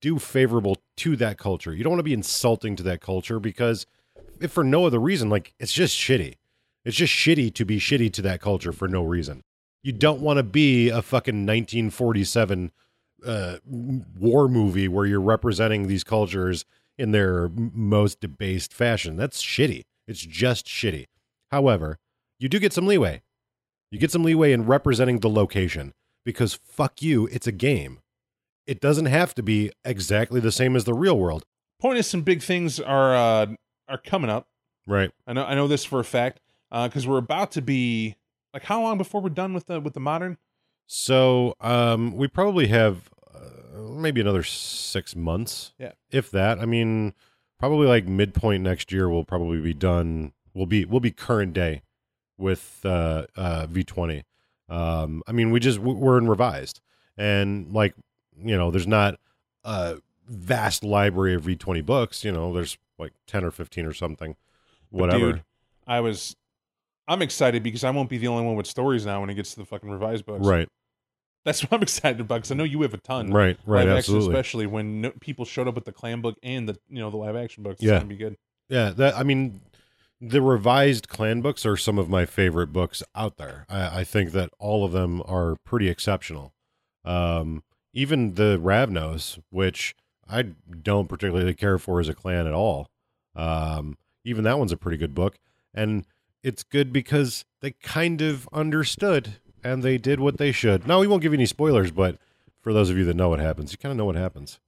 do favorable to that culture. You don't want to be insulting to that culture, because if for no other reason, like, it's just shitty. It's just shitty to be shitty to that culture for no reason. You don't want to be a fucking nineteen forty-seven uh, war movie where you're representing these cultures in their most debased fashion. That's shitty. It's just shitty. However, you do get some leeway. You get some leeway in representing the location, because fuck you, it's a game. It doesn't have to be exactly the same as the real world. Point is, some big things are uh, are coming up. Right. I know. I know this for a fact, because uh, we're about to be. Like, how long before we're done with the with the modern? So um, we probably have uh, maybe another six months, yeah, if that. I mean, probably like midpoint next year, we'll probably be done. We'll be we'll be current day with uh, uh, V twenty. Um, I mean, we just we're in revised, and like you know, there's not a vast library of V twenty books. You know, there's like ten or fifteen or something, whatever. But dude, I was. I'm excited because I won't be the only one with stories now when it gets to the fucking revised books. Right. That's what I'm excited about, because I know you have a ton. Right, right, live absolutely. Action, especially when no, people showed up with the clan book and the you know the live action books. It's yeah. going to be good. Yeah, that, I mean, the revised clan books are some of my favorite books out there. I, I think that all of them are pretty exceptional. Um, even the Ravnos, which I don't particularly care for as a clan at all. Um, even that one's a pretty good book. And it's good because they kind of understood and they did what they should. Now, we won't give you any spoilers, but for those of you that know what happens, you kind of know what happens.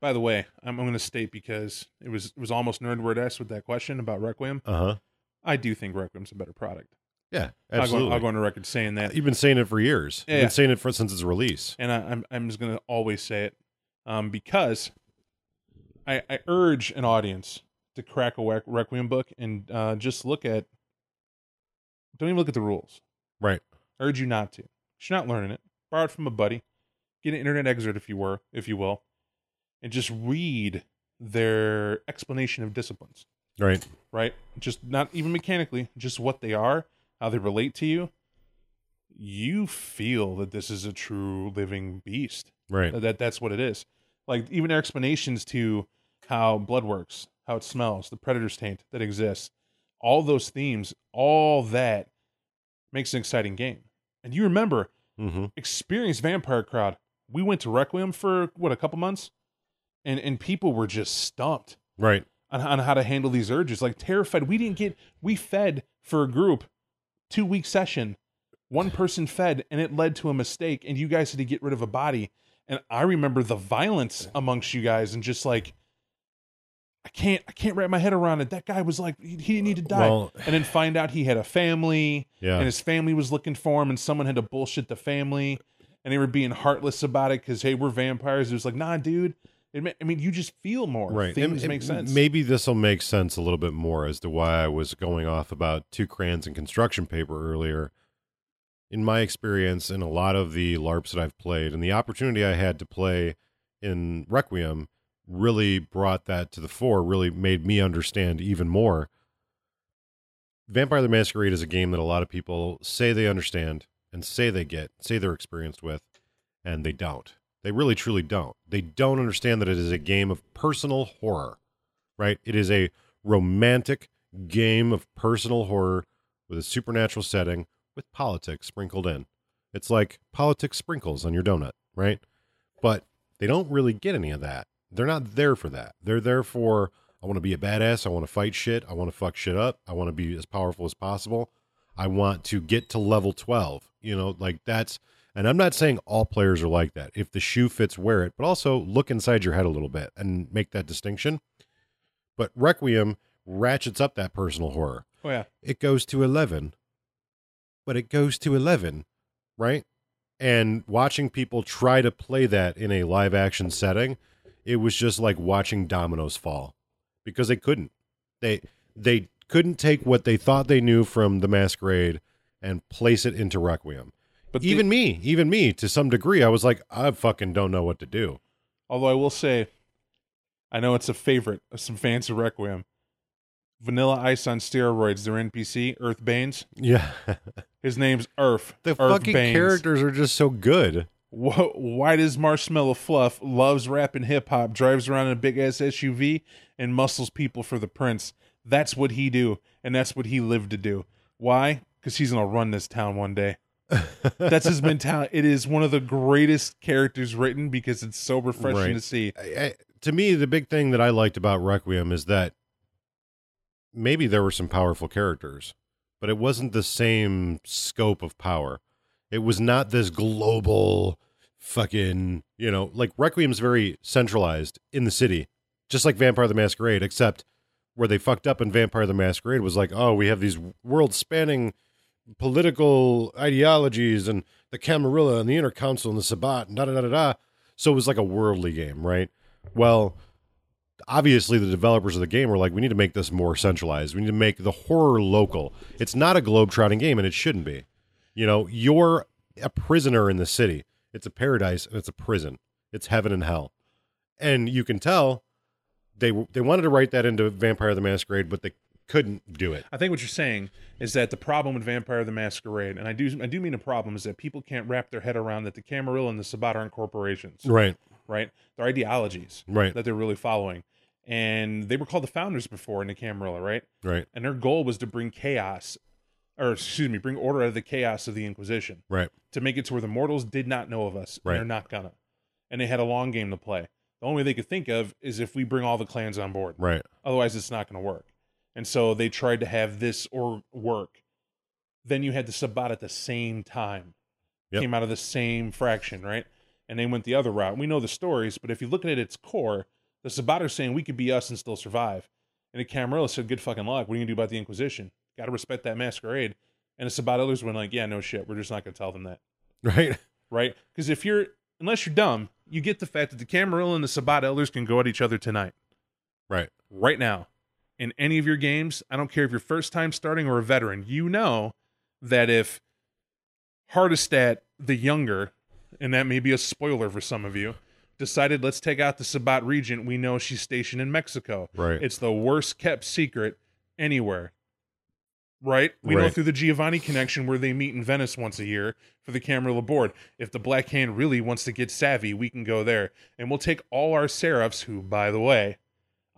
By the way, I'm, I'm going to state, because it was it was almost Nerd Word asked with that question about Requiem. Uh-huh. I do think Requiem's a better product. Yeah, absolutely. I'll go, I'll go on a record saying that. You've been saying it for years. Yeah. You've been saying it for, since its release. And I, I'm, I'm just going to always say it um, because I, I urge an audience to crack a Requiem book and uh, just look at Don't even look at the rules. Right. I urge you not to. You're not learning it. Borrow it from a buddy. Get an internet excerpt if you were, if you will, and just read their explanation of disciplines. Right. Right. Just not even mechanically, just what they are, how they relate to you. You feel that this is a true living beast. Right. That that's what it is. Like, even their explanations to how blood works, how it smells, the predator's taint that exists. All those themes, all that makes an exciting game. And you remember, mm-hmm. experienced vampire crowd, we went to Requiem for, what, a couple months? And and people were just stumped. Right. On, on how to handle these urges. Like, terrified. We didn't get, we fed for a group, two-week session. One person fed, and it led to a mistake, and you guys had to get rid of a body. And I remember the violence amongst you guys, and just like, I can't, I can't wrap my head around it. That guy was like, he, he didn't need to die. Well, and then find out he had a family yeah. and his family was looking for him, and someone had to bullshit the family, and they were being heartless about it. 'Cause hey, we're vampires. It was like, nah, dude. It, I mean, you just feel more. Right. Things and, make and sense. Maybe this will make sense a little bit more as to why I was going off about two crayons and construction paper earlier. In my experience, in a lot of the LARPs that I've played, and the opportunity I had to play in Requiem really brought that to the fore, really made me understand even more. Vampire the Masquerade is a game that a lot of people say they understand and say they get, say they're experienced with, and they don't. They really, truly don't. They don't understand that it is a game of personal horror, right? It is a romantic game of personal horror with a supernatural setting with politics sprinkled in. It's like politics sprinkles on your donut, right? But they don't really get any of that. They're not there for that. They're there for, I want to be a badass. I want to fight shit. I want to fuck shit up. I want to be as powerful as possible. I want to get to level twelve, you know, like that's, and I'm not saying all players are like that. If the shoe fits, wear it, but also look inside your head a little bit and make that distinction. But Requiem ratchets up that personal horror. Oh yeah. It goes to eleven, but it goes to eleven, right? And watching people try to play that in a live action setting it was just like watching dominoes fall, because they couldn't. They they couldn't take what they thought they knew from The Masquerade and place it into Requiem. But even the, me, even me, to some degree, I was like, I fucking don't know what to do. Although I will say, I know it's a favorite of some fans of Requiem. Vanilla Ice on steroids, their N P C, Earth Baines. Yeah. His name's Earth. The Earth fucking Baines. Characters are just so good. Whoa, white as marshmallow fluff, loves rap and hip-hop, drives around in a big-ass S U V, and muscles people for the prince. That's what he do, and that's what he lived to do. Why? Because he's going to run this town one day. That's his mentality. It is one of the greatest characters written because it's so refreshing right. to see. I, I, to me, the big thing that I liked about Requiem is that maybe there were some powerful characters, but it wasn't the same scope of power. It was not this global fucking, you know, like Requiem's very centralized in the city, just like Vampire the Masquerade, except where they fucked up in Vampire the Masquerade was like, oh, we have these world-spanning political ideologies and the Camarilla and the Inner Council and the Sabbat and da-da-da-da-da. So it was like a worldly game, right? Well, obviously the developers of the game were like, we need to make this more centralized. We need to make the horror local. It's not a globe-trotting game, and it shouldn't be. You know, you're a prisoner in the city. It's a paradise, and it's a prison. It's heaven and hell. And you can tell they they wanted to write that into Vampire the Masquerade, but they couldn't do it. I think what you're saying is that the problem with Vampire the Masquerade, and I do I do mean a problem, is that people can't wrap their head around that the Camarilla and the Sabbat aren't corporations. Right. Right? They're ideologies right. that they're really following. And they were called the Founders before in the Camarilla, right? Right. And their goal was to bring chaos, or excuse me, bring order out of the chaos of the Inquisition. Right. To make it to where the mortals did not know of us. Right. And they're not gonna. And they had a long game to play. The only way they could think of is if we bring all the clans on board. Right. Otherwise, it's not going to work. And so they tried to have this or work. Then you had the Sabbat at the same time. Yep. Came out of the same fraction, right? And they went the other route. We know the stories, but if you look at it at its core, the Sabbat are saying we could be us and still survive. And the Camarilla said, good fucking luck. What are you going to do about the Inquisition? Got to respect that masquerade. And the Sabbat others went like, yeah, no shit. We're just not going to tell them that. Right. Right? Because if you're, unless you're dumb, you get the fact that the Camarilla and the Sabbat Elders can go at each other tonight. Right. Right now. In any of your games, I don't care if you're first time starting or a veteran, you know that if Hardestat the Younger, and that may be a spoiler for some of you, decided let's take out the Sabbat Regent, we know she's stationed in Mexico. Right. It's the worst kept secret anywhere. Right? We right. know through the Giovanni connection where they meet in Venice once a year for the Camarilla board. If the Black Hand really wants to get savvy, we can go there. And we'll take all our serifs, who, by the way,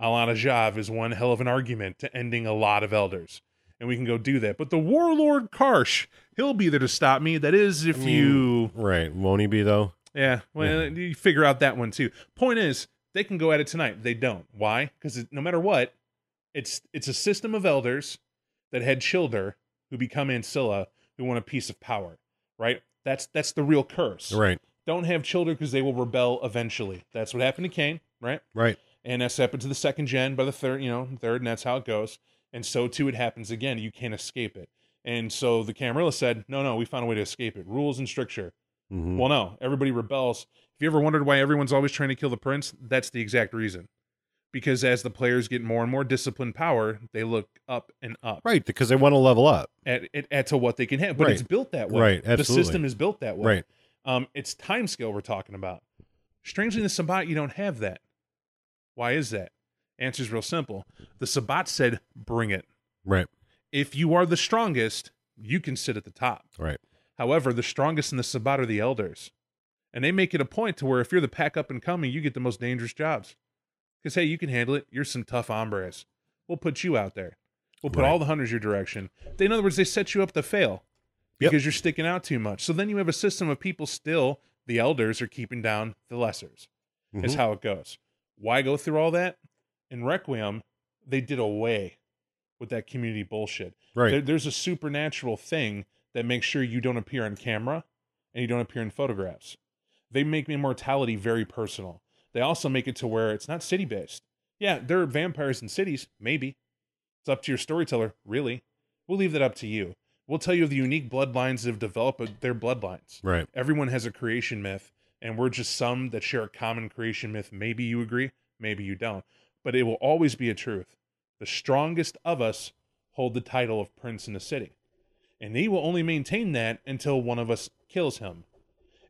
Alana Jav is one hell of an argument to ending a lot of elders. And we can go do that. But the Warlord Karsh, he'll be there to stop me. That is, if I mean, you... Right. Won't he be, though? Yeah. Well, yeah. You figure out that one, too. Point is, they can go at it tonight. They don't. Why? Because no matter what, it's it's a system of elders that had Childer, who become Ancilla, who want a piece of power, right? That's that's the real curse. Right. Don't have Childer because they will rebel eventually. That's what happened to Cain, right? Right. And that's happened to the second gen by the third, you know, third, and that's how it goes. And so, too, it happens again. You can't escape it. And so the Camarilla said, no, no, we found a way to escape it. Rules and stricture. Mm-hmm. Well, no, everybody rebels. If you ever wondered why everyone's always trying to kill the prince, that's the exact reason. Because as the players get more and more disciplined power, they look up and up. Right, because they want to level up. At, at, at to what they can have. But right. It's built that way. Right, absolutely. The system is built that way. Right. Um, it's time scale we're talking about. Strangely, in the Sabbat, you don't have that. Why is that? Answer's real simple. The Sabbat said, bring it. Right. If you are the strongest, you can sit at the top. Right. However, the strongest in the Sabbat are the elders. And they make it a point to where if you're the pack up and coming, you get the most dangerous jobs. Because, hey, you can handle it. You're some tough hombres. We'll put you out there. We'll put right. all the hunters your direction. They, in other words, they set you up to fail because yep. you're sticking out too much. So then you have a system of people still, the elders, are keeping down the lessers. Mm-hmm. Is how it goes. Why go through all that? In Requiem, they did away with that community bullshit. Right. There, there's a supernatural thing that makes sure you don't appear on camera and you don't appear in photographs. They make immortality very personal. They also make it to where it's not city-based. Yeah, there are vampires in cities, maybe. It's up to your storyteller, really. We'll leave that up to you. We'll tell you of the unique bloodlines that have developed their bloodlines. Right. Everyone has a creation myth and we're just some that share a common creation myth. Maybe you agree, maybe you don't, but it will always be a truth. The strongest of us hold the title of Prince in the City, and he will only maintain that until one of us kills him.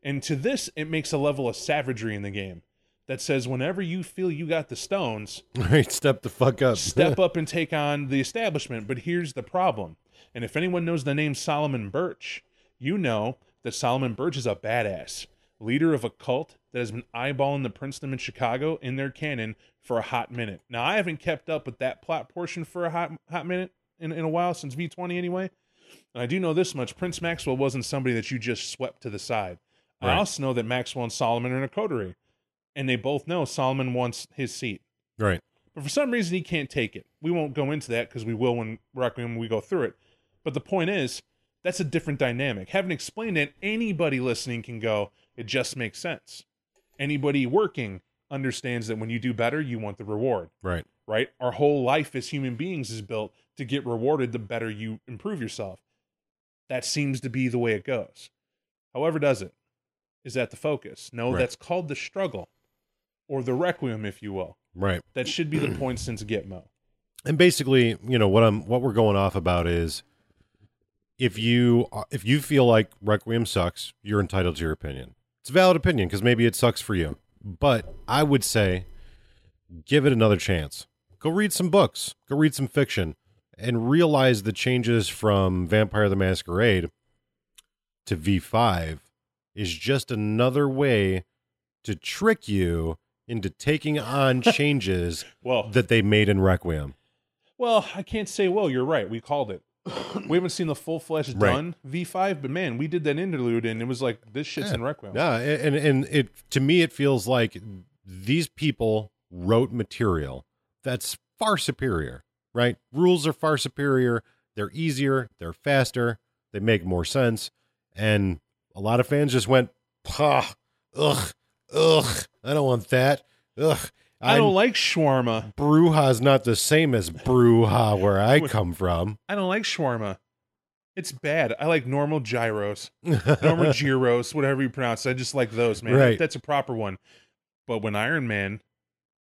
And to this, it makes a level of savagery in the game that says whenever you feel you got the stones... All right, step the fuck up. Step up and take on the establishment. But here's the problem. And if anyone knows the name Solomon Birch, you know that Solomon Birch is a badass, leader of a cult that has been eyeballing the Princeton and Chicago in their canon for a hot minute. Now, I haven't kept up with that plot portion for a hot hot minute in, in a while, since V twenty anyway. And I do know this much. Prince Maxwell wasn't somebody that you just swept to the side. Right. I also know that Maxwell and Solomon are in a coterie, and they both know Solomon wants his seat. Right. But for some reason, he can't take it. We won't go into that because we will when Requiem we go through it. But the point is, that's a different dynamic. Having explained it, anybody listening can go, it just makes sense. Anybody working understands that when you do better, you want the reward. Right. Right? Our whole life as human beings is built to get rewarded the better you improve yourself. That seems to be the way it goes. However does it? Is that the focus? No, right. That's called the struggle, or the Requiem, if you will. Right. That should be the point since Gitmo. And basically, you know, what I'm, what we're going off about is, if you if you feel like Requiem sucks, you're entitled to your opinion. It's a valid opinion because maybe it sucks for you. But I would say, give it another chance. Go read some books. Go read some fiction, and realize the changes from Vampire the Masquerade to V five. Is just another way to trick you into taking on changes well, that they made in Requiem. Well, I can't say, well, you're right. We called it. We haven't seen the full-fledged right. done V five, but man, we did that interlude, and it was like, this shit's yeah. in Requiem. Yeah, and, and it to me, it feels like these people wrote material that's far superior, right? Rules are far superior. They're easier. They're faster. They make more sense. And... a lot of fans just went, ugh, ugh, I don't want that. Ugh, I'm, I don't like shawarma. Bruja is not the same as Bruja where I come from. I don't like shawarma. It's bad. I like normal gyros, normal gyros, whatever you pronounce. I just like those, man. Right. That's a proper one. But when Iron Man,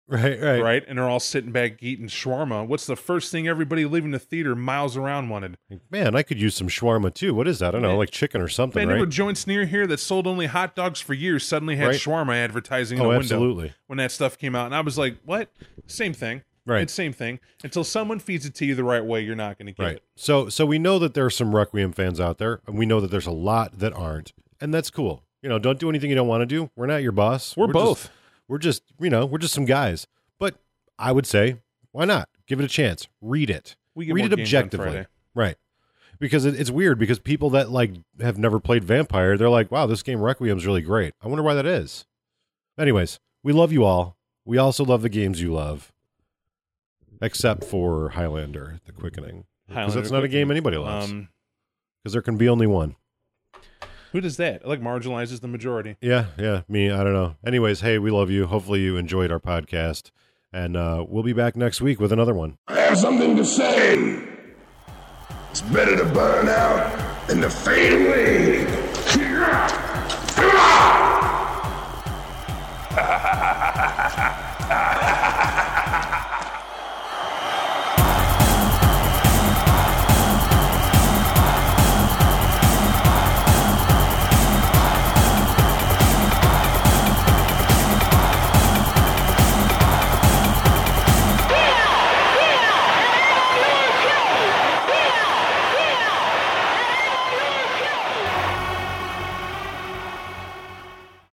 right, right, right, and they're all sitting back eating shawarma, what's the first thing everybody leaving the theater miles around wanted? Man, I could use some shawarma too. What is that? I don't man, know, like chicken or something, man, right? Man, there were joints near here that sold only hot dogs for years, suddenly had right. shawarma advertising in oh, the window absolutely. When that stuff came out. And I was like, what? Same thing. Right. It's same thing. Until someone feeds it to you the right way, you're not going to get right. it. So, so we know that there are some Requiem fans out there, and we know that there's a lot that aren't, and that's cool. You know, don't do anything you don't want to do. We're not your boss. We're, we're both. Just, We're just, you know, we're just some guys. But I would say, why not? Give it a chance. Read it. We read it objectively. Right. Because it, it's weird because people that like have never played Vampire, they're like, wow, this game Requiem's really great. I wonder why that is. Anyways, we love you all. We also love the games you love. Except for Highlander, The Quickening. Because that's not a game anybody loves. Because there can be only one. Who does that? It like marginalizes the majority. Yeah, yeah, me, I don't know. Anyways, hey, we love you. Hopefully you enjoyed our podcast, and uh, we'll be back next week with another one. I have something to say. It's better to burn out than to fade away.